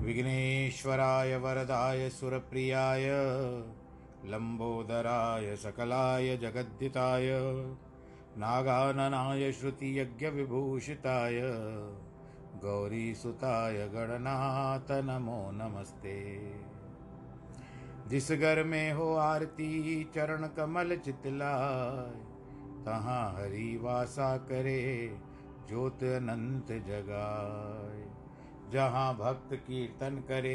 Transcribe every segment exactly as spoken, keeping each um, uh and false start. विघ्नेश्वराय वरदाय सुरप्रियाय लंबोदराय सकलाय जगद्दिताय नागाननाय श्रुतियज्ञविभूषिताय गौरीसुताय गणनाथ नमो नमस्ते। जिस घर में हो आरती चरण कमल चितलाय, तहाँ हरि वासा करे ज्योत अनंत जगाए। जहाँ भक्त कीर्तन करे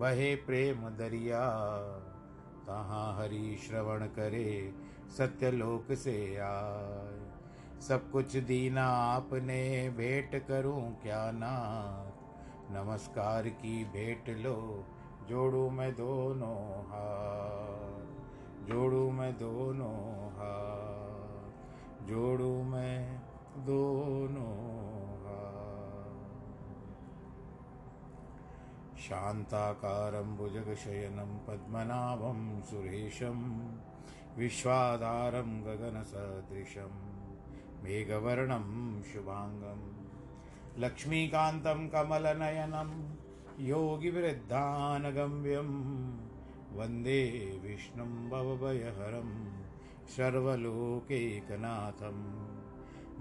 बहे प्रेम दरिया, तहाँ हरि श्रवण करे सत्यलोक से आए। सब कुछ दीना आपने भेंट करूं क्या नाथ, नमस्कार की भेंट लो जोड़ू मैं दोनों हाथ, जोड़ू मैं दोनों हाथ, जोड़ू मैं दोनों। शान्ताकारं भुजगशयनं पद्मनाभं सुरेशं विश्वाधारं गगनसदृशं मेघवर्णं शुभांगं लक्ष्मीकान्तं कमलनयनं योगिवृद्धानगम्यं वन्दे विष्णुं भवभयहरं सर्वलोकैकनाथं।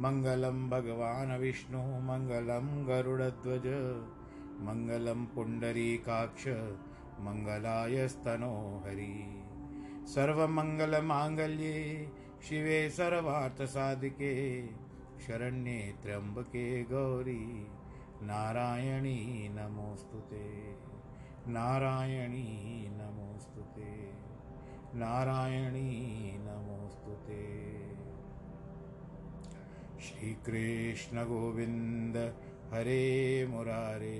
मङ्गलं भगवान् विष्णु मङ्गलं गरुडध्वज मंगलम पुंडरीकाक्ष मंगलायस्तनो हरि। सर्वमंगल मांगल्ये शिवे सर्वार्थ साधिके शरण्ये त्र्यंबके गौरी नारायणी नमोस्तुते, नारायणी नमोस्तुते, नारायणी नमोस्तुते। श्री कृष्ण गोविंद हरे मुरारे,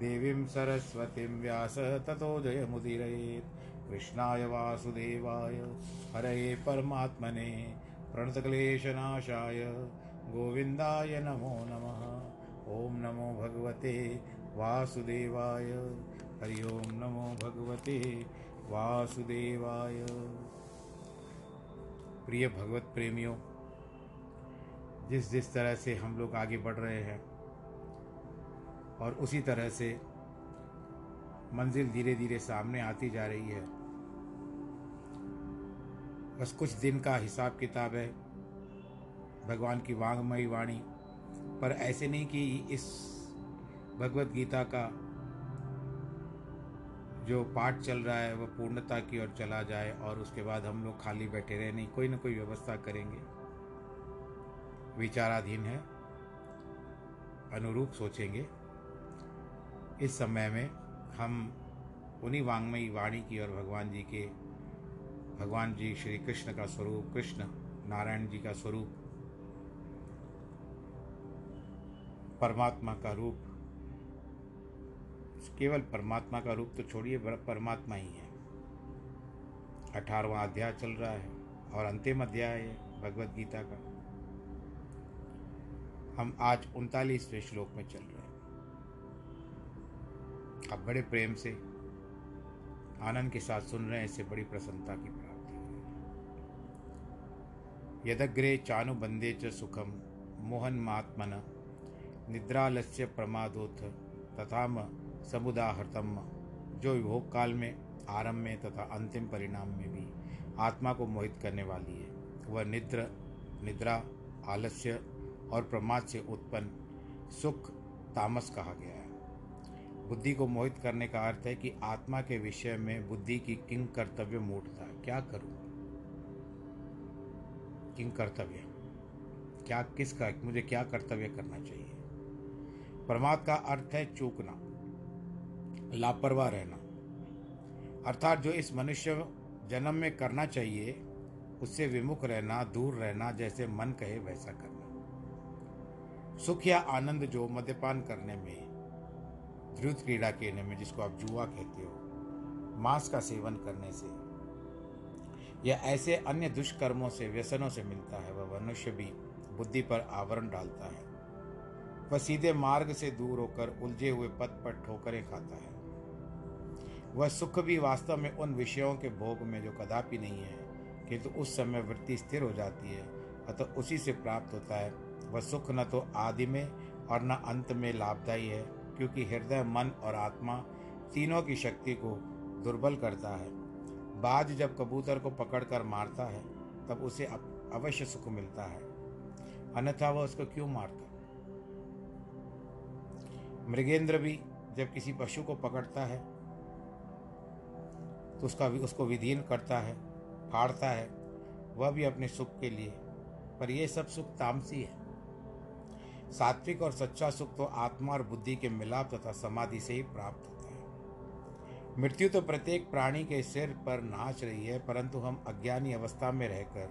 देवीं सरस्वतीं व्यास ततो जयमुदीरयेत्। कृष्णाय वासुदेवाय हरये परमात्मने प्रणतक्लेशनाशाय गोविन्दाय नमो नमः। ओम नमो भगवते वासुदेवाय, हरि ओम नमो भगवते वासुदेवाय। प्रिय भगवत प्रेमियों, जिस जिस तरह से हम लोग आगे बढ़ रहे हैं और उसी तरह से मंजिल धीरे धीरे सामने आती जा रही है। बस कुछ दिन का हिसाब किताब है भगवान की वांगमयी वाणी पर। ऐसे नहीं कि इस भगवत गीता का जो पाठ चल रहा है वह पूर्णता की ओर चला जाए और उसके बाद हम लोग खाली बैठे रहे। नहीं, कोई ना कोई व्यवस्था करेंगे, विचाराधीन है, अनुरूप सोचेंगे। इस समय में हम उन्हीं वांगमयी वाणी की और भगवान जी के भगवान जी श्री कृष्ण का स्वरूप, कृष्ण नारायण जी का स्वरूप, परमात्मा का रूप, केवल परमात्मा का रूप तो छोड़िए, परमात्मा ही है। अठारहवां अध्याय चल रहा है और अंतिम अध्याय है भगवत गीता का। हम आज उनतालीसवें श्लोक में चल रहे हैं। आप बड़े प्रेम से आनंद के साथ सुन रहे हैं, इससे बड़ी प्रसन्नता की प्राप्ति है। यदग्रे चानुबंधे च सुखम मोहनमात्मन निद्रालस्य प्रमादोथ तथाम समुदाहर्तम। जो भोग काल में, आरंभ में तथा अंतिम परिणाम में भी आत्मा को मोहित करने वाली है, वह निद्रा निद्रा आलस्य और प्रमाद से उत्पन्न सुख तामस कहा गया है। बुद्धि को मोहित करने का अर्थ है कि आत्मा के विषय में बुद्धि की किंग कर्तव्य मूढ़ता। क्या करूं? किंग कर्तव्य क्या, किसका, मुझे क्या कर्तव्य करना चाहिए? प्रमाद का अर्थ है चूकना, लापरवाह रहना। अर्थात जो इस मनुष्य जन्म में करना चाहिए उससे विमुख रहना, दूर रहना, जैसे मन कहे वैसा करना। सुख या आनंद जो मद्यपान करने में, द्रुत क्रीड़ा करने में, जिसको आप जुआ कहते हो, मांस का सेवन करने से या ऐसे अन्य दुष्कर्मों से, व्यसनों से मिलता है, वह मनुष्य भी बुद्धि पर आवरण डालता है। वह सीधे मार्ग से दूर होकर उलझे हुए पथ पर ठोकरें खाता है। वह सुख भी वास्तव में उन विषयों के भोग में जो कदापि नहीं है, किंतु तो उस समय वृत्ति स्थिर हो जाती है अतः उसी से प्राप्त होता है। वह सुख न तो आदि में और न अंत में लाभदायी है, क्योंकि हृदय, मन और आत्मा तीनों की शक्ति को दुर्बल करता है। बाज जब कबूतर को पकड़कर मारता है तब उसे अवश्य सुख मिलता है, अन्यथा वह उसको क्यों मारता? मृगेंद्र भी जब किसी पशु को पकड़ता है तो उसका उसको विधीन करता है, फाड़ता है, वह भी अपने सुख के लिए। पर यह सब सुख तामसी है। सात्विक और सच्चा सुख तो आत्मा और बुद्धि के मिलाप तथा समाधि से ही प्राप्त होता है। मृत्यु तो प्रत्येक प्राणी के सिर पर नाच रही है, परंतु हम अज्ञानी अवस्था में रहकर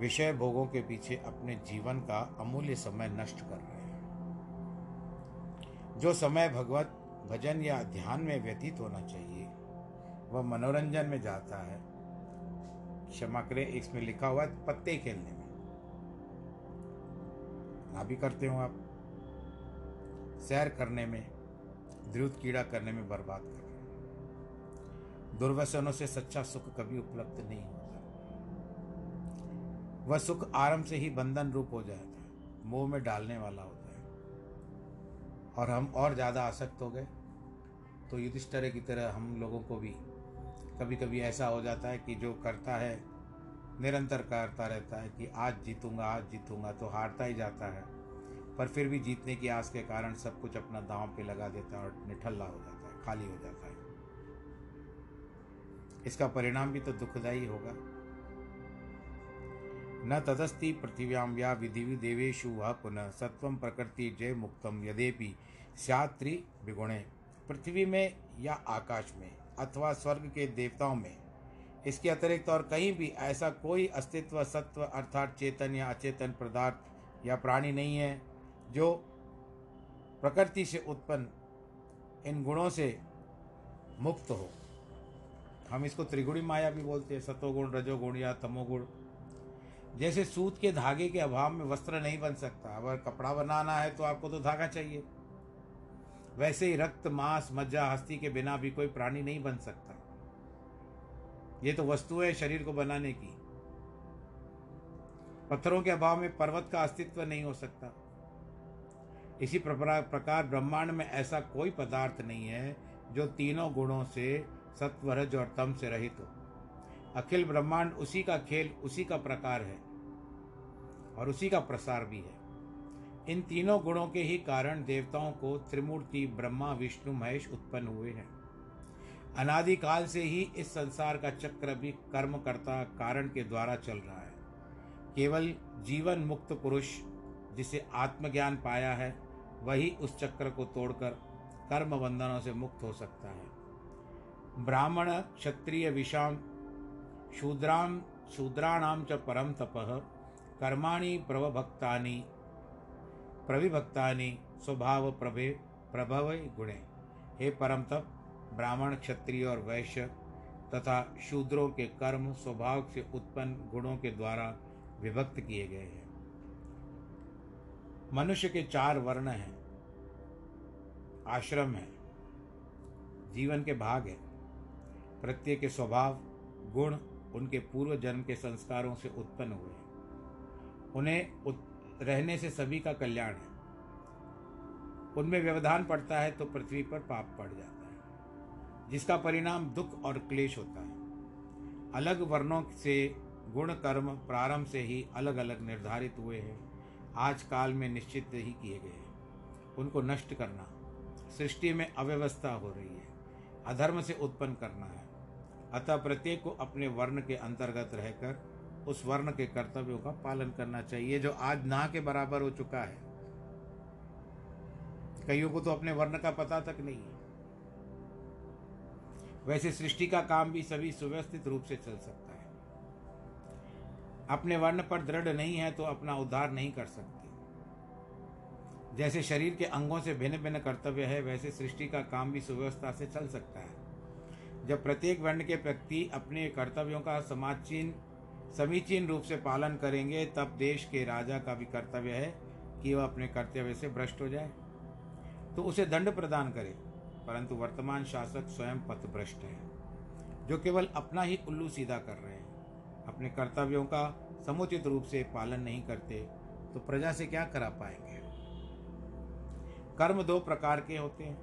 विषय भोगों के पीछे अपने जीवन का अमूल्य समय नष्ट कर रहे हैं। जो समय भगवत भजन या ध्यान में व्यतीत होना चाहिए वह मनोरंजन में जाता है। क्षमा करें, इसमें लिखा हुआ है पत्ते खेलने में। ना भी करते हो आप, सैर करने में, द्रुत कीड़ा करने में बर्बाद कर रहे हैं। दुर्व्यसनों से सच्चा सुख कभी उपलब्ध नहीं होता। वह सुख आरंभ से ही बंधन रूप हो जाता है, मोह में डालने वाला होता है और हम और ज़्यादा आसक्त हो गए। तो युधिष्ठिर की तरह हम लोगों को भी कभी कभी ऐसा हो जाता है कि जो करता है निरंतर करता रहता है कि आज जीतूंगा, आज जीतूंगा, तो हारता ही जाता है। पर फिर भी जीतने की आस के कारण सब कुछ अपना दांव पे लगा देता है और निठल्ला हो जाता है, खाली हो जाता है। इसका परिणाम भी तो दुखदायी होगा। न तदस्ति पृथिव्याम या विधिवि देवेशु वह पुनः सत्वम प्रकृति जय मुक्तम यद्यपि स्यात् त्रिगुणे। पृथ्वी में या आकाश में अथवा स्वर्ग के देवताओं में, इसके अतिरिक्त और कहीं भी ऐसा कोई अस्तित्व, सत्व अर्थात चेतन या अचेतन पदार्थ या प्राणी नहीं है जो प्रकृति से उत्पन्न इन गुणों से मुक्त हो। हम इसको त्रिगुणी माया भी बोलते हैं, सतोगुण, रजोगुण या तमोगुण। जैसे सूत के धागे के अभाव में वस्त्र नहीं बन सकता। अगर कपड़ा बनाना है तो आपको तो धागा चाहिए। वैसे ही रक्त, मांस, मज्जा, हस्ती के बिना भी कोई प्राणी नहीं बन सकता। ये तो वस्तुएं शरीर को बनाने की। पत्थरों के अभाव में पर्वत का अस्तित्व नहीं हो सकता। इसी प्रकार ब्रह्मांड में ऐसा कोई पदार्थ नहीं है जो तीनों गुणों से, सत्व, रज और तम से रहित हो। अखिल ब्रह्मांड उसी का खेल, उसी का प्रकार है और उसी का प्रसार भी है। इन तीनों गुणों के ही कारण देवताओं को त्रिमूर्ति ब्रह्मा, विष्णु, महेश उत्पन्न हुए हैं। अनादिकाल से ही इस संसार का चक्र भी कर्मकर्ता कारण के द्वारा चल रहा है। केवल जीवन मुक्त पुरुष जिसे आत्मज्ञान पाया है वही उस चक्र को तोड़कर कर्म बंधनों से मुक्त हो सकता है। ब्राह्मण क्षत्रिय विशाम शूद्राम शूद्राणाम च परम तपः कर्माणि प्रवभक्तानि प्रविभक्तानि स्वभाव प्रभे प्रभव गुणे। हे परम तप, ब्राह्मण, क्षत्रिय और वैश्य तथा शूद्रों के कर्म स्वभाव से उत्पन्न गुणों के द्वारा विभक्त किए गए हैं। मनुष्य के चार वर्ण हैं, आश्रम है, जीवन के भाग है। प्रत्येक के स्वभाव गुण उनके पूर्व जन्म के संस्कारों से उत्पन्न हुए हैं। उन्हें उत, रहने से सभी का कल्याण है। उनमें व्यवधान पड़ता है तो पृथ्वी पर पाप पड़ जाता है, जिसका परिणाम दुख और क्लेश होता है। अलग वर्णों से गुण कर्म प्रारंभ से ही अलग अलग निर्धारित हुए हैं, आज काल में निश्चित ही किए गए हैं। उनको नष्ट करना सृष्टि में अव्यवस्था हो रही है, अधर्म से उत्पन्न करना है। अतः प्रत्येक को अपने वर्ण के अंतर्गत रहकर उस वर्ण के कर्तव्यों का पालन करना चाहिए जो आज ना के बराबर हो चुका है। कईयों को तो अपने वर्ण का पता तक नहीं है। वैसे सृष्टि का काम भी सभी सुव्यवस्थित रूप से चल सकता है। अपने वर्ण पर दृढ़ नहीं है तो अपना उद्धार नहीं कर सकते। जैसे शरीर के अंगों से भिन्न भिन्न कर्तव्य है, वैसे सृष्टि का काम भी सुव्यवस्था से चल सकता है। जब प्रत्येक वर्ण के व्यक्ति अपने कर्तव्यों का समाचीन समीचीन रूप से पालन करेंगे, तब देश के राजा का भी कर्तव्य है कि वह अपने कर्तव्य से भ्रष्ट हो जाए तो उसे दंड प्रदान करे, परंतु वर्तमान शासक स्वयं पथभ्रष्ट है, जो केवल अपना ही उल्लू सीधा कर रहे हैं। अपने कर्तव्यों का समुचित रूप से पालन नहीं करते तो प्रजा से क्या करा पाएंगे। कर्म दो प्रकार के होते हैं,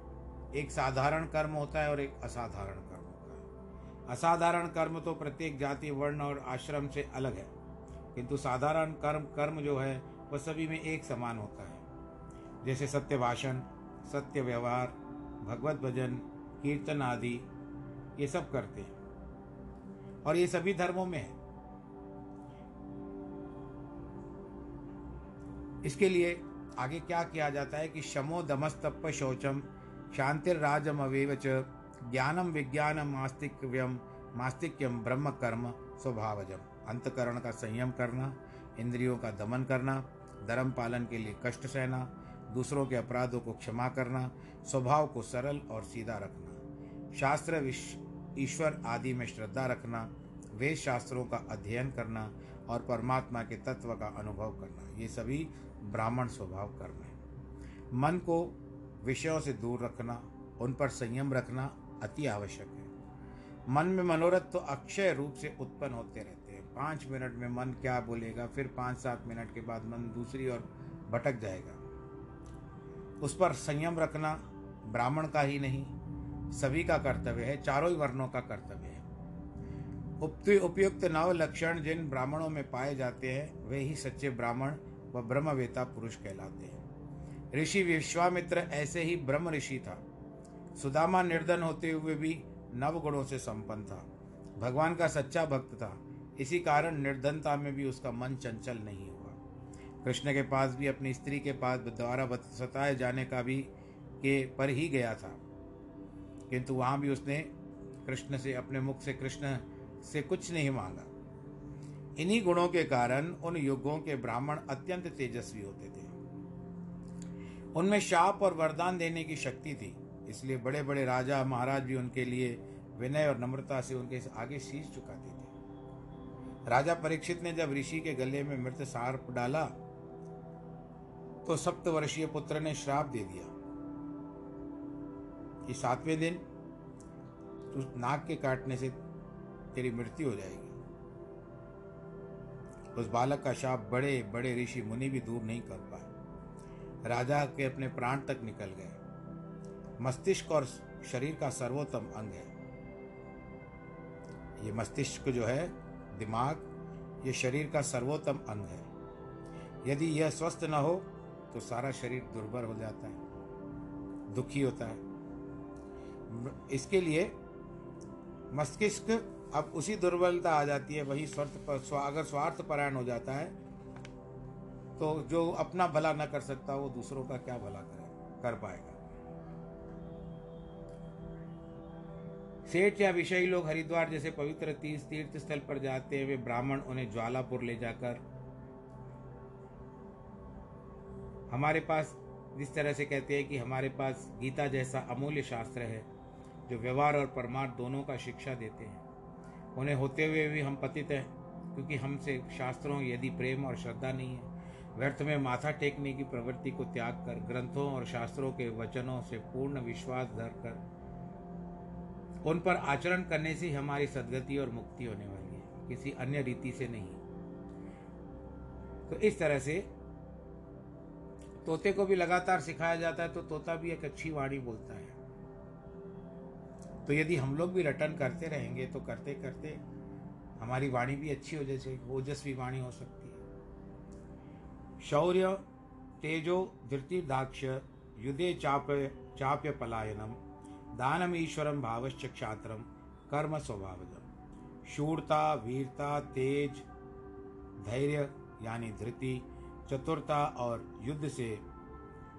एक साधारण कर्म होता है और एक असाधारण कर्म होता है। असाधारण कर्म तो प्रत्येक जाति, वर्ण और आश्रम से अलग है, किंतु साधारण कर्म कर्म जो है वह सभी में एक समान होता है। जैसे सत्य भाषण, सत्य व्यवहार, भगवत भजन, कीर्तन आदि ये सब करते हैं और ये सभी धर्मों में है। इसके लिए आगे क्या किया जाता है कि शमो दमस्तप शौचम शांतिर्राजम अवेवच ज्ञानम विज्ञानम मास्तिक्यम मास्तिक्यम ब्रह्म कर्म स्वभावजम। अंतकरण का संयम करना, इंद्रियों का दमन करना, धर्म पालन के लिए कष्ट सहना, दूसरों के अपराधों को क्षमा करना, स्वभाव को सरल और सीधा रखना, शास्त्र ईश्वर आदि में श्रद्धा रखना, वेद शास्त्रों का अध्ययन करना और परमात्मा के तत्व का अनुभव करना, ये सभी ब्राह्मण स्वभाव कर्म है। मन को विषयों से दूर रखना, उन पर संयम रखना अति आवश्यक है। मन में मनोरथ तो अक्षय रूप से उत्पन्न होते रहते हैं। पाँच मिनट में मन क्या बोलेगा, फिर पाँच सात मिनट के बाद मन दूसरी ओर भटक जाएगा। उस पर संयम रखना ब्राह्मण का ही नहीं, सभी का कर्तव्य है, चारों ही वर्णों का कर्तव्य है। उपति उपयुक्त नव लक्षण जिन ब्राह्मणों में पाए जाते हैं वे ही सच्चे ब्राह्मण व ब्रह्मवेता पुरुष कहलाते हैं। ऋषि विश्वामित्र ऐसे ही ब्रह्म ऋषि था। सुदामा निर्धन होते हुए भी नव गुणों से संपन्न था, भगवान का सच्चा भक्त था। इसी कारण निर्धनता में भी उसका मन चंचल नहीं हुआ। कृष्ण के पास भी अपनी स्त्री के पास द्वारा सताए जाने का भी के पर ही गया था, किंतु वहाँ भी उसने कृष्ण से अपने मुख से कृष्ण से कुछ नहीं मांगा। इन्हीं गुणों के कारण उन युगों के ब्राह्मण अत्यंत तेजस्वी होते थे। उनमें शाप और वरदान देने की शक्ति थी, इसलिए बड़े बड़े राजा महाराज भी उनके लिए विनय और नम्रता से उनके आगे शीश झुकाते थे। राजा परीक्षित ने जब ऋषि के गले में मृत सर्प डाला तो सप्तवर्षीय पुत्र ने श्राप दे दिया कि सातवें दिन तू नाक के काटने से तेरी मृत्यु हो जाएगी। उस बालक का शाप बड़े बड़े ऋषि मुनि भी दूर नहीं कर पाए। राजा के अपने प्राण तक निकल गए। मस्तिष्क और शरीर का सर्वोत्तम अंग है। ये मस्तिष्क जो है, दिमाग, ये शरीर का सर्वोत्तम अंग है। यदि यह स्वस्थ न हो तो सारा शरीर दुर्बल हो जाता है, दुखी होता है। इसके लिए मस्तिष्क अब उसी दुर्बलता आ जाती है, वही स्वार्थ पर अगर स्वार्थ परायण हो जाता है तो जो अपना भला न कर सकता वो दूसरों का क्या भला करे कर पाएगा। सेठ या विषयी लोग हरिद्वार जैसे पवित्र तीर्थ तीर्थ स्थल पर जाते हैं। वे ब्राह्मण उन्हें ज्वालापुर ले जाकर हमारे पास जिस तरह से कहते हैं कि हमारे पास गीता जैसा अमूल्य शास्त्र है जो व्यवहार और परमार्थ दोनों का शिक्षा देते हैं, उन्हें होते हुए भी हम पतित हैं, क्योंकि हमसे शास्त्रों यदि प्रेम और श्रद्धा नहीं है। व्यर्थ में माथा टेकने की प्रवृत्ति को त्याग कर ग्रंथों और शास्त्रों के वचनों से पूर्ण विश्वास धर कर उन पर आचरण करने से हमारी सद्गति और मुक्ति होने वाली है, किसी अन्य रीति से नहीं। तो इस तरह से तोते को भी लगातार सिखाया जाता है तो तोता भी एक अच्छी वाणी बोलता है। तो यदि हम लोग भी रटन करते रहेंगे तो करते करते हमारी वाणी भी अच्छी हो जैसे ओजस्वी वाणी हो सकती है। शौर्य, तेजो, धृतिदाक्ष, युधे चाप चाप्य पलायनम दानमीश्वरम भावश्च क्षात्रम कर्म स्वभावजम। शूरता, वीरता, तेज, धैर्य यानी धृति, चतुरता और युद्ध से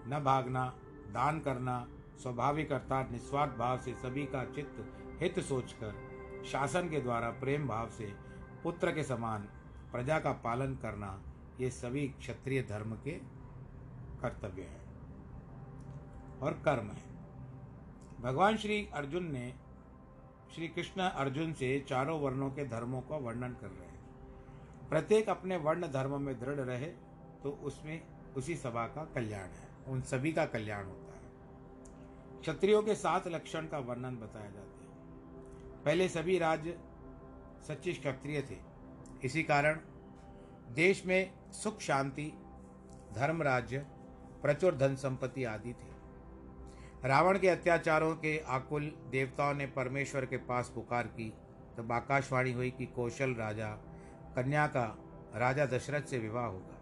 न भागना, दान करना, स्वाभाविक अर्थात निस्वार्थ भाव से सभी का चित्त हित सोचकर शासन के द्वारा प्रेम भाव से पुत्र के समान प्रजा का पालन करना, ये सभी क्षत्रिय धर्म के कर्तव्य हैं और कर्म है। भगवान श्री अर्जुन ने श्री कृष्ण अर्जुन से चारों वर्णों के धर्मों का वर्णन कर रहे हैं। प्रत्येक अपने वर्ण धर्म में दृढ़ रहे तो उसमें उसी सभा का कल्याण है, उन सभी का कल्याण होता है। क्षत्रियों के सात लक्षण का वर्णन बताया जाता है। पहले सभी राज्य सच्चे क्षत्रिय थे, इसी कारण देश में सुख शांति, धर्म, राज्य, प्रचुर धन संपत्ति आदि थे। रावण के अत्याचारों के आकुल देवताओं ने परमेश्वर के पास पुकार की तब आकाशवाणी हुई कि कौशल राजा कन्या का राजा दशरथ से विवाह होगा,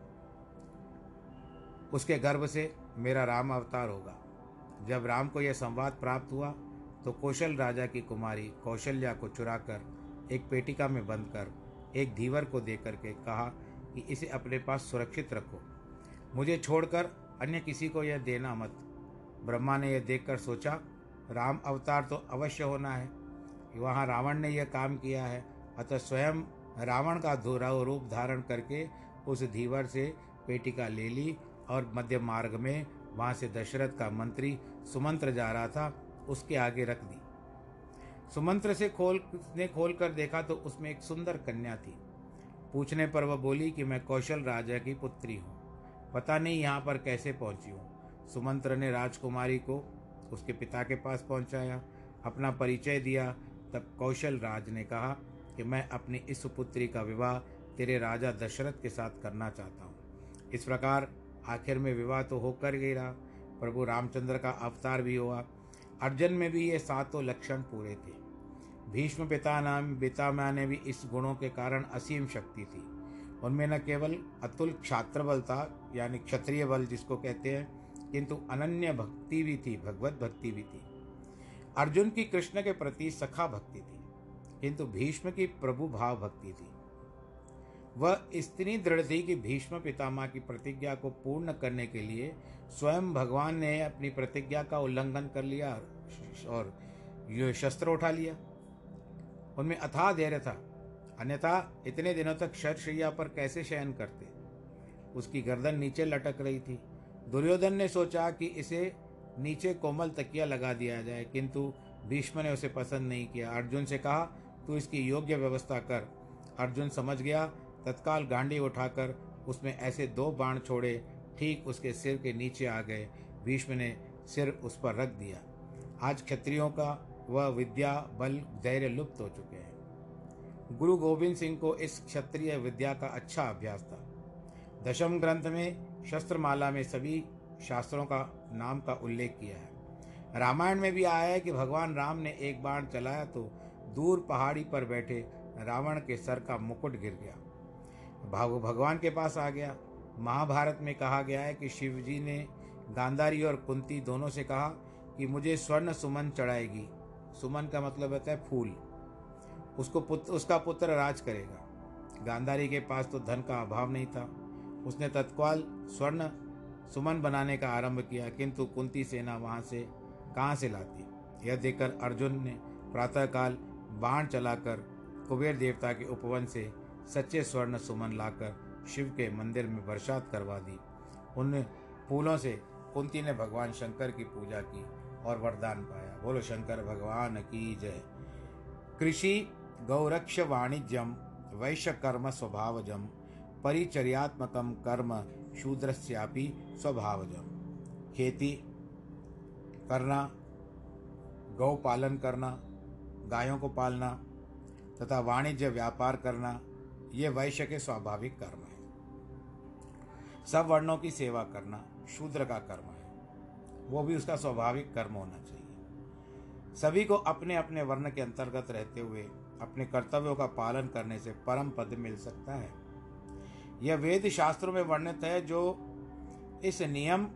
उसके गर्भ से मेरा राम अवतार होगा। जब राम को यह संवाद प्राप्त हुआ तो कौशल राजा की कुमारी कौशल्या को चुराकर एक पेटिका में बंद कर एक धीवर को देकर के कहा कि इसे अपने पास सुरक्षित रखो, मुझे छोड़कर अन्य किसी को यह देना मत। ब्रह्मा ने यह देखकर सोचा राम अवतार तो अवश्य होना है, वहाँ रावण ने यह काम किया है, अतः स्वयं रावण का धूरा रूप धारण करके उस धीवर से पेटिका ले ली और मध्य मार्ग में वहाँ से दशरथ का मंत्री सुमंत्र जा रहा था, उसके आगे रख दी। सुमंत्र से खोल ने खोल कर देखा तो उसमें एक सुंदर कन्या थी। पूछने पर वह बोली कि मैं कौशल राजा की पुत्री हूँ, पता नहीं यहाँ पर कैसे पहुँची हूँ। सुमंत्र ने राजकुमारी को उसके पिता के पास पहुंचाया, अपना परिचय दिया। तब कौशल राज ने कहा कि मैं अपनी इस सुपुत्री का विवाह तेरे राजा दशरथ के साथ करना चाहता हूं। इस प्रकार आखिर में विवाह तो होकर ही रहा, प्रभु रामचंद्र का अवतार भी हुआ। अर्जुन में भी ये सातों लक्षण पूरे थे। भीष्म पिता नाम पितामह ने भी इस गुणों के कारण असीम शक्ति थी। उनमें न केवल अतुल क्षात्र बल था यानी क्षत्रिय बल जिसको कहते हैं, किंतु अनन्य भक्ति भी थी, भगवत भक्ति भी थी। अर्जुन की कृष्ण के प्रति सखा भक्ति थी, किंतु भीष्म की प्रभु भाव भक्ति थी। वह इतनी दृढ़ थी कि भीष्म पितामह की प्रतिज्ञा को पूर्ण करने के लिए स्वयं भगवान ने अपनी प्रतिज्ञा का उल्लंघन कर लिया और ये शस्त्र उठा लिया। उनमें अथाह धैर्य था, अन्यथा इतने दिनों तक शरशैया पर कैसे शयन करते। उसकी गर्दन नीचे लटक रही थी। दुर्योधन ने सोचा कि इसे नीचे कोमल तकिया लगा दिया जाए, किंतु भीष्म ने उसे पसंद नहीं किया। अर्जुन से कहा तू इसकी योग्य व्यवस्था कर। अर्जुन समझ गया, तत्काल गांडी उठाकर उसमें ऐसे दो बाण छोड़े, ठीक उसके सिर के नीचे आ गए। भीष्म ने सिर उस पर रख दिया। आज क्षत्रियों का वह विद्या, बल, धैर्य लुप्त हो चुके हैं। गुरु गोविंद सिंह को इस क्षत्रिय विद्या का अच्छा अभ्यास था। दशम ग्रंथ में शस्त्रमाला में सभी शास्त्रों का नाम का उल्लेख किया है। रामायण में भी आया है कि भगवान राम ने एक बाण चलाया तो दूर पहाड़ी पर बैठे रावण के सर का मुकुट गिर गया, भाव भगवान के पास आ गया। महाभारत में कहा गया है कि शिवजी ने गांधारी और कुंती दोनों से कहा कि मुझे स्वर्ण सुमन चढ़ाएगी। सुमन का मतलब होता है फूल, उसको पुत, उसका पुत्र राज करेगा। गांधारी के पास तो धन का अभाव नहीं था, उसने तत्काल स्वर्ण सुमन बनाने का आरंभ किया, किंतु कुंती सेना वहां से कहां से लाती। यह देखकर अर्जुन ने प्रातःकाल बाण चलाकर कुबेर देवता के उपवन से सच्चे स्वर्ण सुमन लाकर शिव के मंदिर में बरसात करवा दी। उन फूलों से कुंती ने भगवान शंकर की पूजा की और वरदान पाया। बोलो शंकर भगवान की जय। कृषि गौरक्ष वाणिज्यम वैश्य कर्म स्वभावजम परिचर्यात्मकम कर्म शूद्रस्यापि स्वभावजम। खेती करना, गौ पालन करना, गायों को पालना तथा वाणिज्य व्यापार करना, ये वैश्य के स्वाभाविक कर्म है। सब वर्णों की सेवा करना शूद्र का कर्म है, वो भी उसका स्वाभाविक कर्म होना चाहिए। सभी को अपने अपने वर्ण के अंतर्गत रहते हुए अपने कर्तव्यों का पालन करने से परम पद मिल सकता है। यह वेद शास्त्रों में वर्णित है। जो इस नियम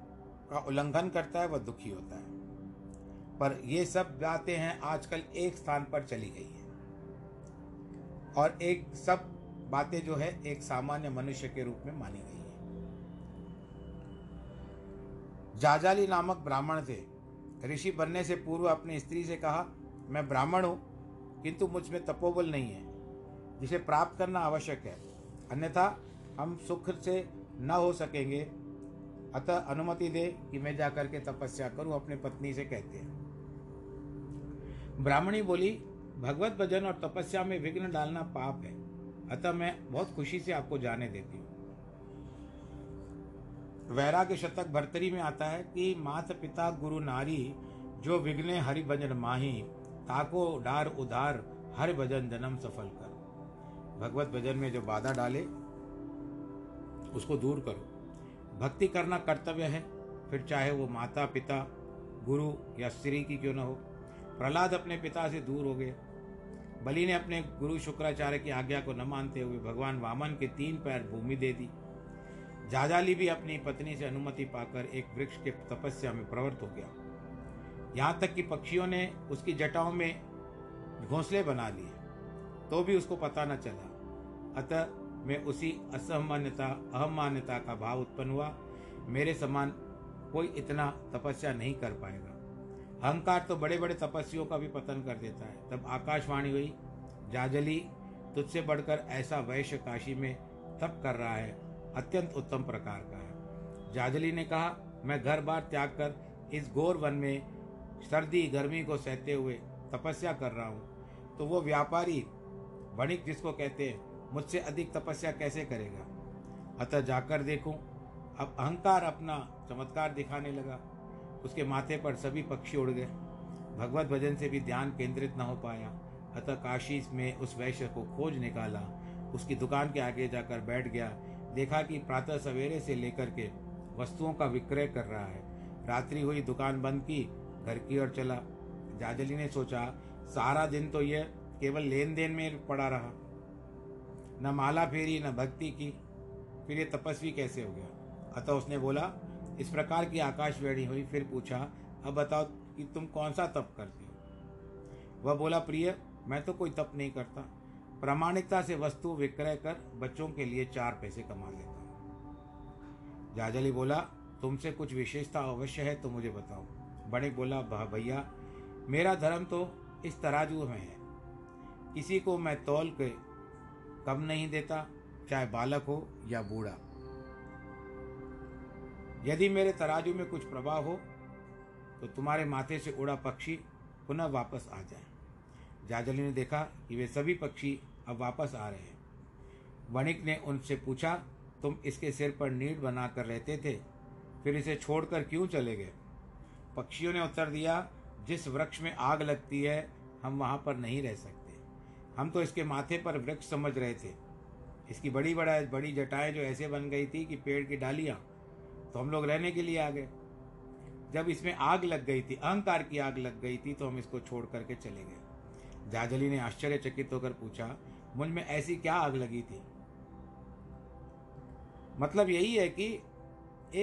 का उल्लंघन करता है वह दुखी होता है। पर ये सब बातें हैं आजकल एक स्थान पर चली गई है और एक सब बातें जो है एक सामान्य मनुष्य के रूप में मानी गई है। जाजाली नामक ब्राह्मण थे। ऋषि बनने से पूर्व अपनी स्त्री से कहा, मैं ब्राह्मण हूँ किंतु मुझ में तपोबल नहीं है जिसे प्राप्त करना आवश्यक है, अन्यथा हम सुख से न हो सकेंगे। अतः अनुमति दे कि मैं जाकर के तपस्या करूं, अपनी पत्नी से कहते हैं। ब्राह्मणी बोली, भगवत भजन और तपस्या में विघ्न डालना पाप है, अतः मैं बहुत खुशी से आपको जाने देती हूँ। वैराग्य शतक भर्तरी में आता है कि मात पिता गुरु नारी, जो विघ्ने हरि भजन माही, ताको डार उधार हरि भजन जन्म सफल कर। भगवत भजन में जो बाधा डाले उसको दूर करो। भक्ति करना कर्तव्य है, फिर चाहे वो माता पिता गुरु या स्त्री की क्यों न हो। प्रहलाद अपने पिता से दूर हो गए। बलि ने अपने गुरु शुक्राचार्य की आज्ञा को न मानते हुए भगवान वामन के तीन पैर भूमि दे दी। जाजाली भी अपनी पत्नी से अनुमति पाकर एक वृक्ष के तपस्या में प्रवृत्त हो गया। यहाँ तक कि पक्षियों ने उसकी जटाओं में घोंसले बना लिए तो भी उसको पता न चला। अतः मैं उसी असहमान्यता अहमान्यता का भाव उत्पन्न हुआ, मेरे समान कोई इतना तपस्या नहीं कर पाएगा। अहंकार तो बड़े बड़े तपस्वियों का भी पतन कर देता है। तब आकाशवाणी हुई, जाजली तुझसे बढ़कर ऐसा वैश्य काशी में तप कर रहा है, अत्यंत उत्तम प्रकार का है। जाजली ने कहा, मैं घर बार त्याग कर इस घोर वन में सर्दी गर्मी को सहते हुए तपस्या कर रहा हूँ, तो वो व्यापारी वणिक जिसको कहते हैं मुझसे अधिक तपस्या कैसे करेगा। अतः जाकर देखूं। अब अहंकार अपना चमत्कार दिखाने लगा। उसके माथे पर सभी पक्षी उड़ गए। भगवत भजन से भी ध्यान केंद्रित न हो पाया। अतः काशी में उस वैश्य को खोज निकाला, उसकी दुकान के आगे जाकर बैठ गया। देखा कि प्रातः सवेरे से लेकर के वस्तुओं का विक्रय कर रहा है। रात्रि हुई, दुकान बंद की, घर की ओर चला। जाजली ने सोचा, सारा दिन तो यह केवल लेन देन में पड़ा रहा, न माला फेरी न भक्ति की, फिर ये तपस्वी कैसे हो गया। अतः उसने बोला, इस प्रकार की आकाशवाणी हुई। फिर पूछा, अब बताओ कि तुम कौन सा तप करते हो। वह बोला, प्रिय मैं तो कोई तप नहीं करता, प्रामाणिकता से वस्तु विक्रय कर बच्चों के लिए चार पैसे कमा लेता हूँ। जाजली बोला, तुमसे कुछ विशेषता अवश्य है तो मुझे बताओ। बणिक बोला, भैया मेरा धर्म तो इस तराजू में है, किसी को मैं तौल के कम नहीं देता, चाहे बालक हो या बूढ़ा। यदि मेरे तराजू में कुछ प्रभाव हो तो तुम्हारे माथे से उड़ा पक्षी पुनः वापस आ जाए। जाजली ने देखा कि वे सभी पक्षी अब वापस आ रहे हैं। वणिक ने उनसे पूछा, तुम इसके सिर पर नीड़ बनाकर रहते थे, फिर इसे छोड़कर क्यों चले गए। पक्षियों ने उत्तर दिया, जिस वृक्ष में आग लगती है हम वहाँ पर नहीं रह सकते, हम तो इसके माथे पर वृक्ष समझ रहे थे। इसकी बड़ी बड़ा बड़ी जटाएं जो ऐसे बन गई थी कि पेड़ की डालियाँ, तो हम लोग रहने के लिए आ गए। जब इसमें आग लग गई थी, अहंकार की आग लग गई थी, तो हम इसको छोड़ करके चले गए। जाजली ने आश्चर्यचकित होकर पूछा, मुझ में ऐसी क्या आग लगी थी। मतलब यही है कि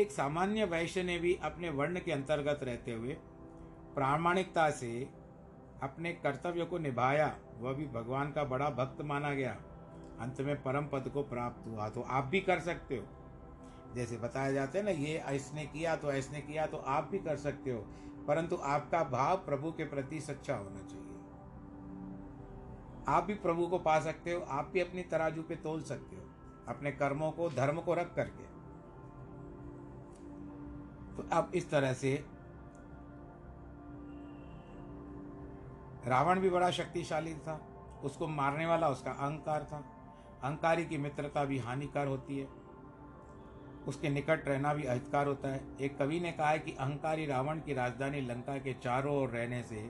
एक सामान्य वैश्य ने भी अपने वर्ण के अंतर्गत रहते हुए प्रामाणिकता से अपने कर्तव्य को निभाया, वह भी भगवान का बड़ा भक्त माना गया, अंत में परम पद को प्राप्त हुआ। तो आप भी कर सकते हो, जैसे बताया जाता है ना, ये इसने किया तो इसने किया, तो आप भी कर सकते हो, परंतु आपका भाव प्रभु के प्रति सच्चा होना चाहिए। आप भी प्रभु को पा सकते हो, आप भी अपनी तराजू पे तोल सकते हो, अपने कर्मों को धर्म को रख करके। तो आप इस तरह से, रावण भी बड़ा शक्तिशाली था, उसको मारने वाला उसका अहंकार था। अहंकारी की मित्रता भी हानिकार होती है, उसके निकट रहना भी अहितकार होता है। एक कवि ने कहा है कि अहंकारी रावण की राजधानी लंका के चारों ओर रहने से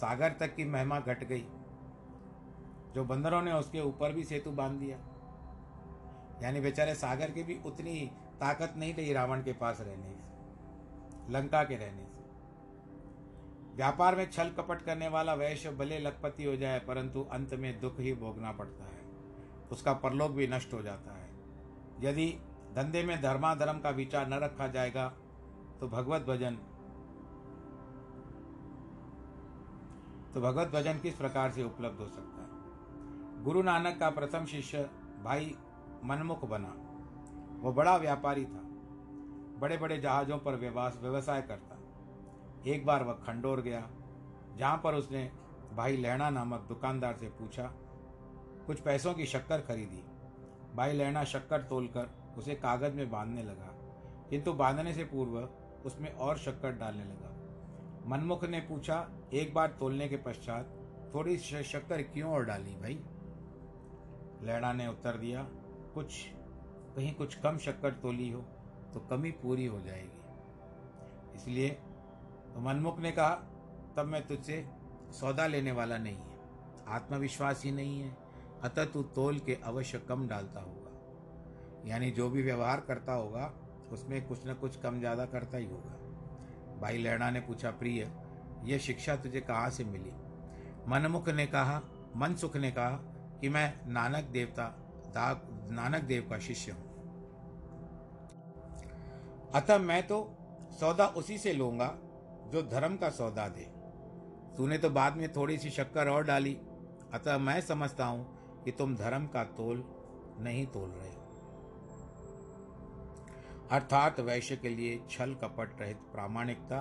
सागर तक की महिमा घट गई। जो बंदरों ने उसके ऊपर भी सेतु बांध दिया, यानी बेचारे सागर की भी उतनी ताकत नहीं रही रावण के पास रहने से, लंका के रहने से। व्यापार में छल कपट करने वाला वैश्य भले लखपति हो जाए, परंतु अंत में दुख ही भोगना पड़ता है, उसका परलोक भी नष्ट हो जाता है। यदि धंधे में धर्माधर्म का विचार न रखा जाएगा तो भगवत भजन तो भगवत भजन किस प्रकार से उपलब्ध हो सकता है। गुरु नानक का प्रथम शिष्य भाई मनमुख बना। वो बड़ा व्यापारी था, बड़े बड़े जहाज़ों पर व्यवसाय करता। एक बार वह खंडोर गया, जहाँ पर उसने भाई लहणा नामक दुकानदार से पूछा, कुछ पैसों की शक्कर खरीदी। भाई लहणा शक्कर तोलकर उसे कागज़ में बांधने लगा, किंतु बांधने से पूर्व उसमें और शक्कर डालने लगा। मनमुख ने पूछा, एक बार तोलने के पश्चात थोड़ी शक्कर क्यों और डाली भाई? लहणा ने उत्तर दिया, कुछ कहीं कुछ कम शक्कर तोली हो तो कमी पूरी हो जाएगी, इसलिए। तो मनमुख ने कहा, तब मैं तुझसे सौदा लेने वाला नहीं है, आत्मविश्वास ही नहीं है, अतः तू तोल के अवश्य कम डालता होगा। यानी जो भी व्यवहार करता होगा उसमें कुछ न कुछ कम ज़्यादा करता ही होगा। भाई लहणा ने पूछा, प्रिय, यह शिक्षा तुझे कहाँ से मिली? मनमुख ने कहा मनसुख ने कहा कि मैं नानक देवता दा नानक देव का शिष्य हूँ, अतः मैं तो सौदा उसी से लूँगा जो धर्म का सौदा दे। तूने तो बाद में थोड़ी सी शक्कर और डाली, अतः मैं समझता हूँ कि तुम धर्म का तोल नहीं तोल रहे हो। अर्थात वैश्य के लिए छल कपट रहित प्रामाणिकता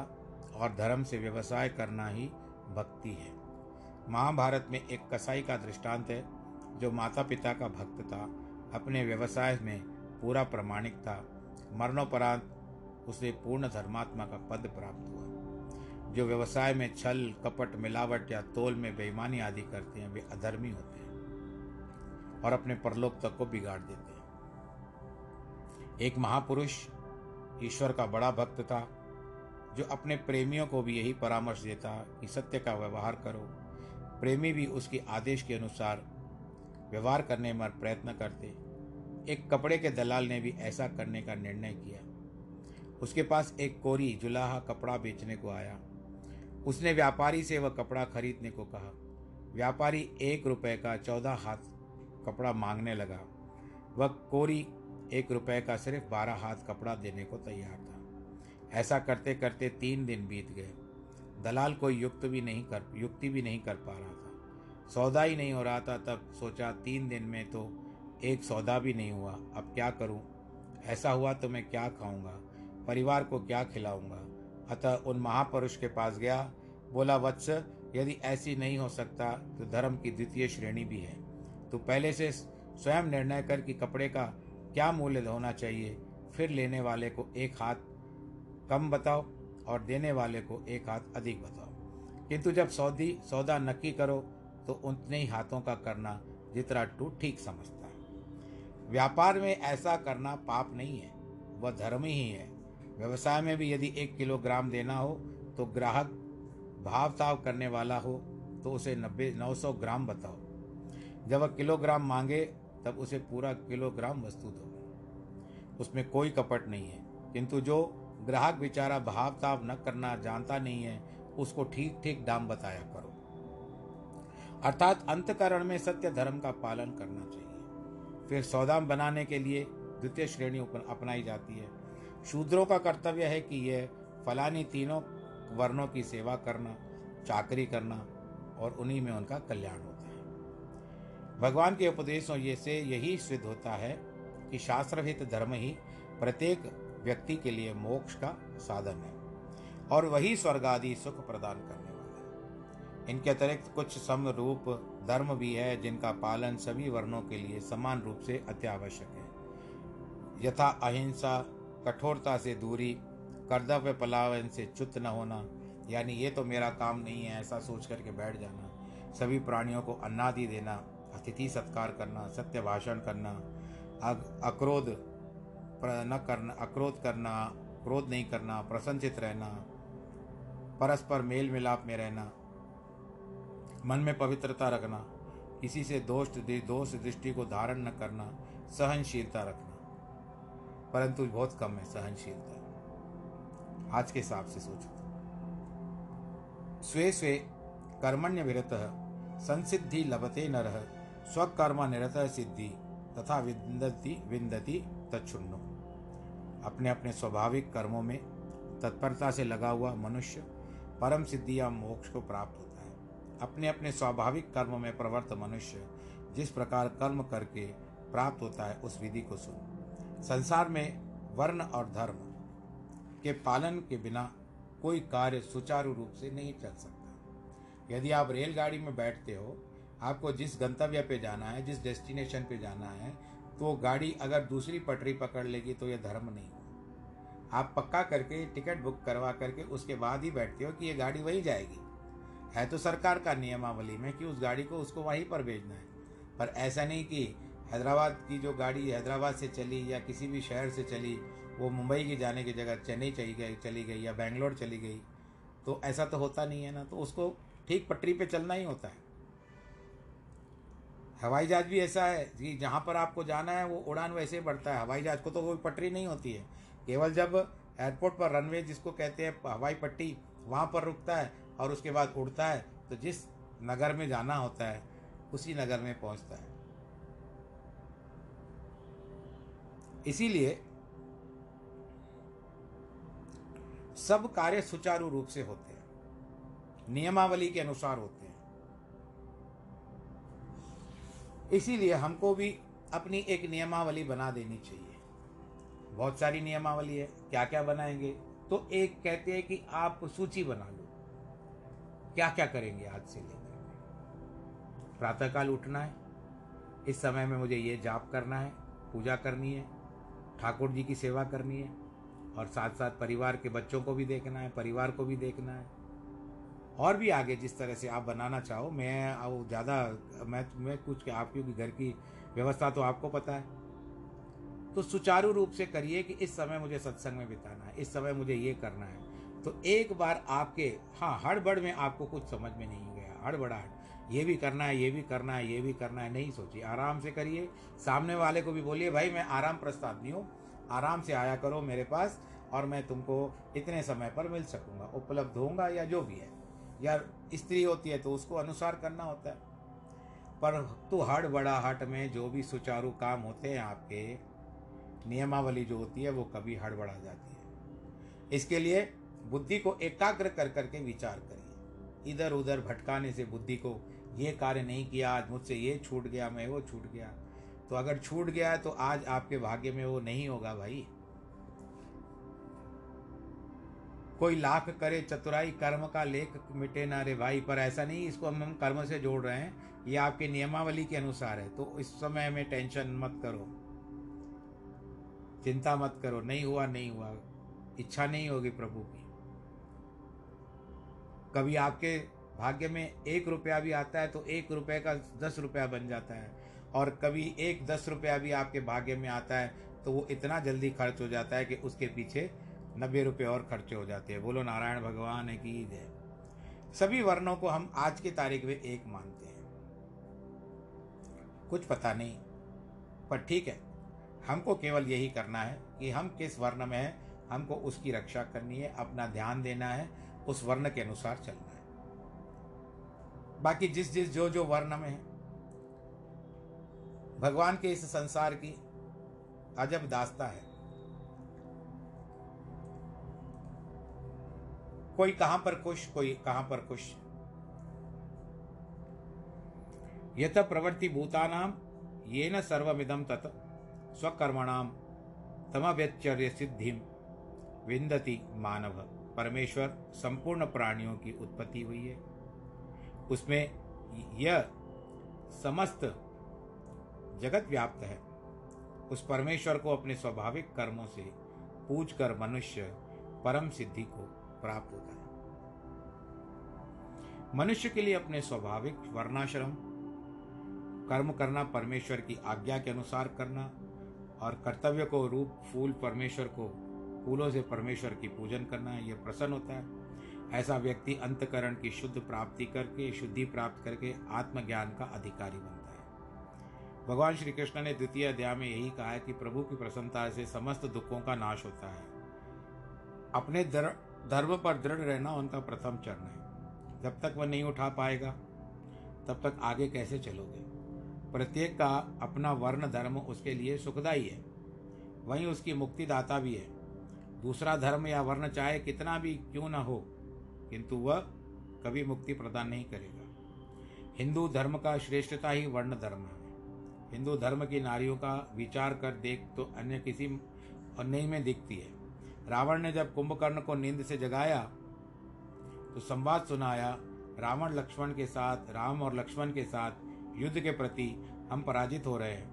और धर्म से व्यवसाय करना ही भक्ति है। महाभारत में एक कसाई का दृष्टांत है, जो माता पिता का भक्त था, अपने व्यवसाय में पूरा प्रामाणिक था। मरणोपरांत उसे पूर्ण धर्मात्मा का पद प्राप्त हुआ। जो व्यवसाय में छल कपट मिलावट या तोल में बेईमानी आदि करते हैं, वे अधर्मी होते हैं और अपने परलोक तक को बिगाड़ देते हैं। एक महापुरुष ईश्वर का बड़ा भक्त था, जो अपने प्रेमियों को भी यही परामर्श देता कि सत्य का व्यवहार करो। प्रेमी भी उसके आदेश के अनुसार व्यवहार करने में प्रयत्न करते। एक कपड़े के दलाल ने भी ऐसा करने का निर्णय किया। उसके पास एक कोरी जुलाहा कपड़ा बेचने को आया। उसने व्यापारी से वह कपड़ा खरीदने को कहा। व्यापारी एक रुपये का चौदह हाथ कपड़ा मांगने लगा। वह कोरी एक रुपए का सिर्फ बारह हाथ कपड़ा देने को तैयार था। ऐसा करते करते तीन दिन बीत गए। दलाल कोई युक्त भी नहीं कर युक्ति भी नहीं कर पा रहा था, सौदा ही नहीं हो रहा था। तब सोचा, तीन दिन में तो एक सौदा भी नहीं हुआ, अब क्या करूं? ऐसा हुआ तो मैं क्या खाऊंगा, परिवार को क्या खिलाऊंगा? अतः उन महापुरुष के पास गया, बोला, वत्स, यदि ऐसी नहीं हो सकता तो धर्म की द्वितीय श्रेणी भी है। तो पहले से स्वयं निर्णय कर कि कपड़े का क्या मूल्य होना चाहिए, फिर लेने वाले को एक हाथ कम बताओ और देने वाले को एक हाथ अधिक बताओ। किंतु जब सौदी सौदा नक्की करो तो उतने ही हाथों का करना जितना तू ठीक समझता है। व्यापार में ऐसा करना पाप नहीं है, वह धर्म ही है। व्यवसाय में भी यदि एक किलोग्राम देना हो तो ग्राहक भाव ताव करने वाला हो तो उसे नब्बे नौ सौ ग्राम बताओ। जब वह किलोग्राम मांगे तब उसे पूरा किलोग्राम वस्तु दो, उसमें कोई कपट नहीं है। किंतु जो ग्राहक बेचारा भाव ताव न करना जानता नहीं है, उसको ठीक ठीक दाम बताया करो। अर्थात अंतकरण में सत्य धर्म का पालन करना चाहिए। फिर सौदा बनाने के लिए द्वितीय श्रेणी अपनाई जाती है। शूद्रों का कर्तव्य है कि यह फलानी तीनों वर्णों की सेवा करना, चाकरी करना और उन्हीं में उनका कल्याण होता है। भगवान के उपदेशों ये से यही सिद्ध होता है कि शास्त्रहित धर्म ही प्रत्येक व्यक्ति के लिए मोक्ष का साधन है और वही स्वर्ग आदि सुख प्रदान करने वाला है। इनके अतिरिक्त कुछ समरूप धर्म भी है, जिनका पालन सभी वर्णों के लिए समान रूप से अत्यावश्यक है, यथा अहिंसा, कठोरता से दूरी, कर्तव्य पलायन से च्युत न होना, यानी ये तो मेरा काम नहीं है ऐसा सोच करके बैठ जाना, सभी प्राणियों को अन्नादि देना, अतिथि सत्कार करना, सत्य भाषण करना, अक्रोध न करना अक्रोध करना क्रोध नहीं करना, प्रसन्नचित रहना, परस्पर मेल मिलाप में रहना, मन में पवित्रता रखना, किसी से दोष दोष दृष्टि को धारण न करना, सहनशीलता रखना। परंतु बहुत कम है सहनशीलता आज के हिसाब से सोचो। स्वे स्वे कर्मण्य विरतः संसिद्धि लभते न रह स्वकर्मा निरतः सिद्धि तथा विन्दति विन्दति तच्छुण्णो। अपने अपने स्वाभाविक कर्मों में तत्परता से लगा हुआ मनुष्य परम सिद्धि या मोक्ष को प्राप्त होता है। अपने अपने स्वाभाविक कर्म में प्रवृत्त मनुष्य जिस प्रकार कर्म करके प्राप्त होता है उस विधि को सुन। संसार में वर्ण और धर्म के पालन के बिना कोई कार्य सुचारू रूप से नहीं चल सकता। यदि आप रेलगाड़ी में बैठते हो, आपको जिस गंतव्य पे जाना है, जिस डेस्टिनेशन पे जाना है, तो गाड़ी अगर दूसरी पटरी पकड़ लेगी तो यह धर्म नहीं। आप पक्का करके टिकट बुक करवा करके उसके बाद ही बैठते हो कि ये गाड़ी वहीं जाएगी। है तो सरकार का नियमावली में कि उस गाड़ी को उसको वहीं पर भेजना है, पर ऐसा नहीं कि हैदराबाद की जो गाड़ी हैदराबाद से चली या किसी भी शहर से चली वो मुंबई की जाने की जगह चेन्नई चली गई चली गई या बेंगलोर चली गई, तो ऐसा तो होता नहीं है ना। तो उसको ठीक पटरी पे चलना ही होता है। हवाई जहाज भी ऐसा है कि जहाँ पर आपको जाना है वो उड़ान वैसे बढ़ता है। हवाई जहाज को तो कोई पटरी नहीं होती है, केवल जब एयरपोर्ट पर रनवे जिसको कहते हैं हवाई पट्टी वहाँ पर रुकता है और उसके बाद उड़ता है, तो जिस नगर में जाना होता है उसी नगर में पहुँचता है। इसीलिए सब कार्य सुचारू रूप से होते हैं, नियमावली के अनुसार होते हैं। इसीलिए हमको भी अपनी एक नियमावली बना देनी चाहिए। बहुत सारी नियमावली है, क्या क्या बनाएंगे? तो एक कहते हैं कि आप सूची बना लो, क्या क्या करेंगे आज से लेकर के। प्रातःकाल उठना है, इस समय में मुझे ये जाप करना है, पूजा करनी है, ठाकुर जी की सेवा करनी है, और साथ साथ परिवार के बच्चों को भी देखना है, परिवार को भी देखना है, और भी आगे जिस तरह से आप बनाना चाहो। मैं और ज़्यादा मैं मैं कुछ आपकी घर की व्यवस्था तो आपको पता है। तो सुचारू रूप से करिए कि इस समय मुझे सत्संग में बिताना है, इस समय मुझे ये करना है। तो एक बार आपके हाँ हड़बड़ में आपको कुछ समझ में नहीं गया, हड़बड़ाहट, ये भी करना है ये भी करना है ये भी करना है, नहीं सोचिए, आराम से करिए। सामने वाले को भी बोलिए, भाई मैं आराम प्रस्तावनी हूँ, आराम से आया करो मेरे पास और मैं तुमको इतने समय पर मिल सकूँगा, उपलब्ध होऊंगा, या जो भी है। या स्त्री होती है तो उसको अनुसार करना होता है। पर तो हड़बड़ाहट में जो भी सुचारू काम होते हैं, आपके नियमावली जो होती है वो कभी हड़बड़ा जाती है। इसके लिए बुद्धि को एकाग्र कर करके विचार करिए। इधर उधर भटकाने से बुद्धि को, ये कार्य नहीं किया आज, मुझसे ये छूट गया, मैं वो छूट गया, तो अगर छूट गया तो आज आपके भाग्य में वो नहीं होगा। भाई कोई लाख करे चतुराई कर्म का लेख मिटे ना रे भाई, पर ऐसा नहीं, इसको हम कर्म से जोड़ रहे हैं, ये आपके नियमावली के अनुसार है। तो इस समय में टेंशन मत करो, चिंता मत करो, नहीं हुआ नहीं हुआ, इच्छा नहीं होगी प्रभु की। कभी आपके भाग्य में एक रुपया भी आता है तो एक रुपये का दस रुपया बन जाता है, और कभी एक दस रुपया भी आपके भाग्य में आता है तो वो इतना जल्दी खर्च हो जाता है कि उसके पीछे नब्बे रुपये और खर्चे हो जाते हैं। बोलो नारायण भगवान की जय। सभी वर्णों को हम आज की तारीख में एक मानते हैं, कुछ पता नहीं, पर ठीक है। हमको केवल यही करना है कि हम किस वर्ण में हैं, हमको उसकी रक्षा करनी है, अपना ध्यान देना है, उस वर्ण के अनुसार चलना है। बाकी जिस जिस जो जो वर्ण में है, भगवान के इस संसार की अजब दास्ता है। कोई कहां पर खुश, कोई कहां पर खुश। यत प्रवृत्ति भूतानाम ये न सर्वमिदम तत् स्वकर्मणाम तमव्यच्चर्य सिद्धिम विंदति मानव। परमेश्वर संपूर्ण प्राणियों की उत्पत्ति हुई है, उसमें यह समस्त जगत व्याप्त है। उस परमेश्वर को अपने स्वाभाविक कर्मों से पूज कर मनुष्य परम सिद्धि को प्राप्त होता है। मनुष्य के लिए अपने स्वाभाविक वर्णाश्रम कर्म करना, परमेश्वर की आज्ञा के अनुसार करना, और कर्तव्य को रूप फूल परमेश्वर को फूलों से परमेश्वर की पूजन करना, यह प्रसन्न होता है। ऐसा व्यक्ति अंतकरण की शुद्ध प्राप्ति करके, शुद्धि प्राप्त करके आत्मज्ञान का अधिकारी बनता है। भगवान श्री कृष्ण ने द्वितीय अध्याय में यही कहा है कि प्रभु की प्रसन्नता से समस्त दुखों का नाश होता है। अपने दर धर्म पर दृढ़ रहना उनका प्रथम चरण है। जब तक वह नहीं उठा पाएगा तब तक आगे कैसे चलोगे। प्रत्येक का अपना वर्ण धर्म उसके लिए सुखदायी है, वहीं उसकी मुक्तिदाता भी है। दूसरा धर्म या वर्ण चाहे कितना भी क्यों न हो, किंतु वह कभी मुक्ति प्रदान नहीं करेगा। हिंदू धर्म का श्रेष्ठता ही वर्ण धर्म है। हिंदू धर्म की नारियों का विचार कर देख तो अन्य किसी अन्य में दिखती है। रावण ने जब कुंभकर्ण को नींद से जगाया तो संवाद सुनाया, रावण लक्ष्मण के साथ राम और लक्ष्मण के साथ युद्ध के प्रति हम पराजित हो रहे हैं।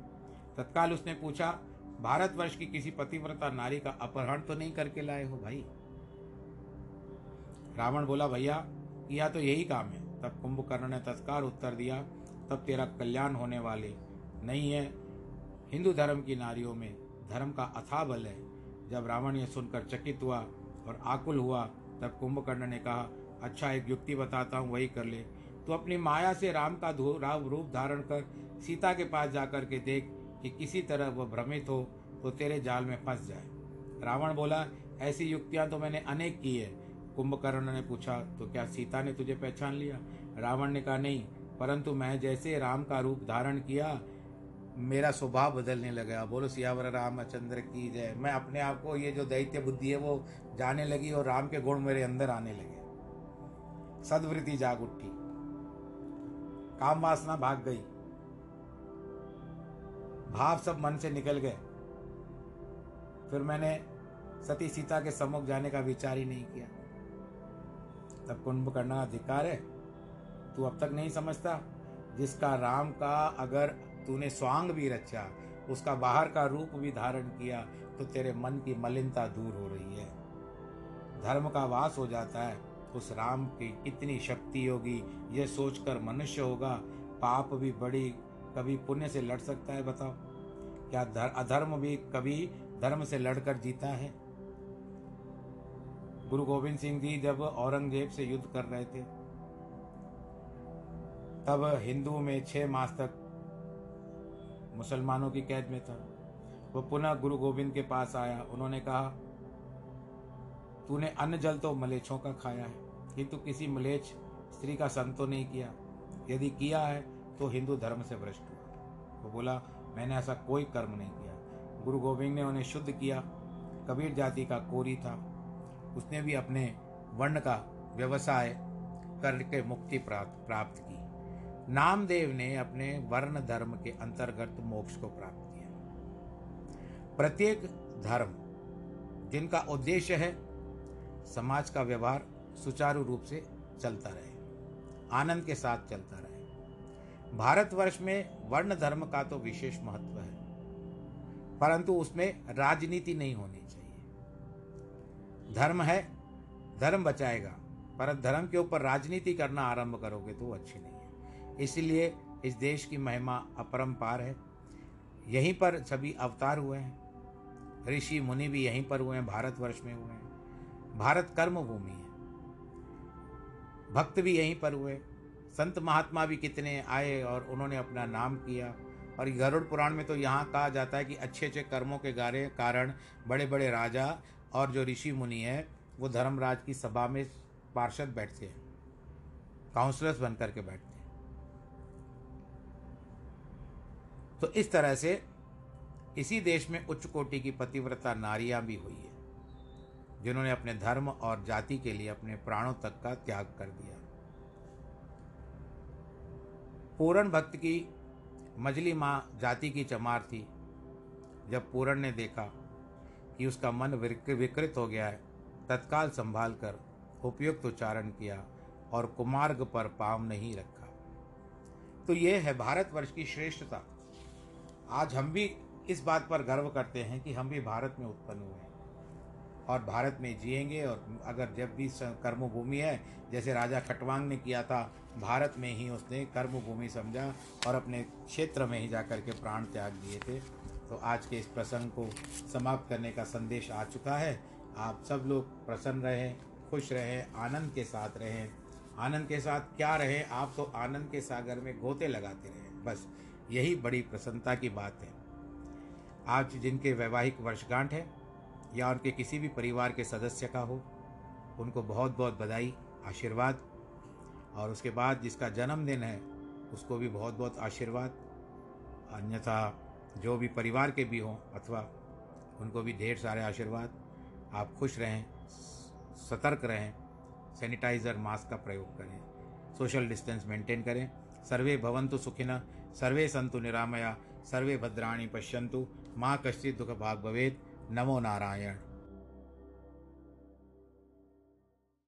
तत्काल उसने पूछा, भारतवर्ष की किसी पतिव्रता नारी का अपहरण तो नहीं करके लाए हो भाई? रावण बोला, भैया यह तो यही काम है। तब कुंभकर्ण ने तत्काल उत्तर दिया, तब तेरा कल्याण होने वाले नहीं है। हिंदू धर्म की नारियों में धर्म का अथाह बल है। जब रावण यह सुनकर चकित हुआ और आकुल हुआ, तब कुंभकर्ण ने कहा, अच्छा एक युक्ति बताता हूँ, वही कर ले। तो अपनी माया से राम का राम रूप धारण कर सीता के पास जाकर के देख कि किसी तरह वह भ्रमित हो तो तेरे जाल में फंस जाए। रावण बोला, ऐसी युक्तियाँ तो मैंने अनेक की है। कुंभकर्ण ने पूछा, तो क्या सीता ने तुझे पहचान लिया? रावण ने कहा, नहीं, परंतु मैं जैसे राम का रूप धारण किया मेरा स्वभाव बदलने लगा। बोलो सियावर रामचंद्र की जय। मैं अपने आप को, ये जो दैत्य बुद्धि है वो जाने लगी और राम के गुण मेरे अंदर आने लगे। सद्वृत्ति जाग उठी, काम वासना भाग गई, भाव सब मन से निकल गए। फिर मैंने सती सीता के सम्मुख जाने का विचार ही नहीं किया। तब कुंभकर्ण का अधिकार है, तू अब तक नहीं समझता? जिसका राम का अगर तूने स्वांग भी रचा, उसका बाहर का रूप भी धारण किया, तो तेरे मन की मलिनता दूर हो रही है, धर्म का वास हो जाता है। उस राम की कितनी शक्ति होगी, यह सोचकर मनुष्य होगा पाप भी बड़ी कभी पुण्य से लड़ सकता है? बताओ, क्या अधर्म भी कभी धर्म से लड़कर जीता है? गुरु गोविंद सिंह जी जब औरंगजेब से युद्ध कर रहे थे, तब हिंदू में छह मास तक मुसलमानों की कैद में था। वह पुनः गुरु गोविंद के पास आया। उन्होंने कहा, तूने अन्न जल तो मलेच्छों का खाया है, किंतु किसी मलेच्छ स्त्री का संग तो नहीं किया। यदि किया है तो हिंदू धर्म से भ्रष्ट हुआ। वो बोला, मैंने ऐसा कोई कर्म नहीं किया। गुरु गोविंद ने उन्हें शुद्ध किया। कबीर जाति का कोरी था, उसने भी अपने वर्ण का व्यवसाय करके मुक्ति प्राप्त प्राप्त की। नामदेव ने अपने वर्ण धर्म के अंतर्गत मोक्ष को प्राप्त किया। प्रत्येक धर्म जिनका उद्देश्य है समाज का व्यवहार सुचारू रूप से चलता रहे, आनंद के साथ चलता रहे। भारतवर्ष में वर्ण धर्म का तो विशेष महत्व है, परंतु उसमें राजनीति नहीं होनी चाहिए। धर्म है, धर्म बचाएगा, पर धर्म के ऊपर राजनीति करना आरंभ करोगे तो अच्छी नहीं। इसलिए इस देश की महिमा अपरंपार है। यहीं पर सभी अवतार हुए हैं, ऋषि मुनि भी यहीं पर हुए हैं, भारतवर्ष में हुए हैं। भारत कर्म भूमि है, भक्त भी यहीं पर हुए, संत महात्मा भी कितने आए और उन्होंने अपना नाम किया। और गरुड़ पुराण में तो यहाँ कहा जाता है कि अच्छे अच्छे कर्मों के कारण बड़े बड़े राजा और जो ऋषि मुनि हैं वो धर्मराज की सभा में पार्षद बैठते हैं, काउंसलर्स बन करके बैठते हैं। तो इस तरह से इसी देश में उच्च कोटि की पतिव्रता नारियां भी हुई है, जिन्होंने अपने धर्म और जाति के लिए अपने प्राणों तक का त्याग कर दिया। पूरन भक्त की मजली माँ जाति की चमार थी। जब पूरन ने देखा कि उसका मन विकृत हो गया है, तत्काल संभाल कर उपयुक्त उच्चारण किया और कुमार्ग पर पाँव नहीं रखा। तो ये है भारतवर्ष की श्रेष्ठता। आज हम भी इस बात पर गर्व करते हैं कि हम भी भारत में उत्पन्न हुए हैं और भारत में जिएंगे। और अगर जब भी कर्मभूमि है, जैसे राजा खटवांग ने किया था, भारत में ही उसने कर्मभूमि समझा और अपने क्षेत्र में ही जाकर के प्राण त्याग दिए थे। तो आज के इस प्रसंग को समाप्त करने का संदेश आ चुका है। आप सब लोग प्रसन्न रहें, खुश रहें, आनंद के साथ रहें। आनंद के साथ क्या रहे, आप तो आनंद के सागर में गोते लगाते रहें, बस यही बड़ी प्रसन्नता की बात है। आज जिनके वैवाहिक वर्षगांठ है या उनके किसी भी परिवार के सदस्य का हो, उनको बहुत बहुत बधाई, आशीर्वाद। और उसके बाद जिसका जन्मदिन है उसको भी बहुत बहुत आशीर्वाद। अन्यथा जो भी परिवार के भी हों अथवा उनको भी ढेर सारे आशीर्वाद। आप खुश रहें, सतर्क रहें, सैनिटाइज़र मास्क का प्रयोग करें, सोशल डिस्टेंस मेंटेन करें। सर्वे भवन्तु सुखिनः, सर्वे सन्तु निरामया, सर्वे भद्राणि पश्यन्तु, माँ कश्चित् दुःख भाग् भवेत्। नमो नारायण।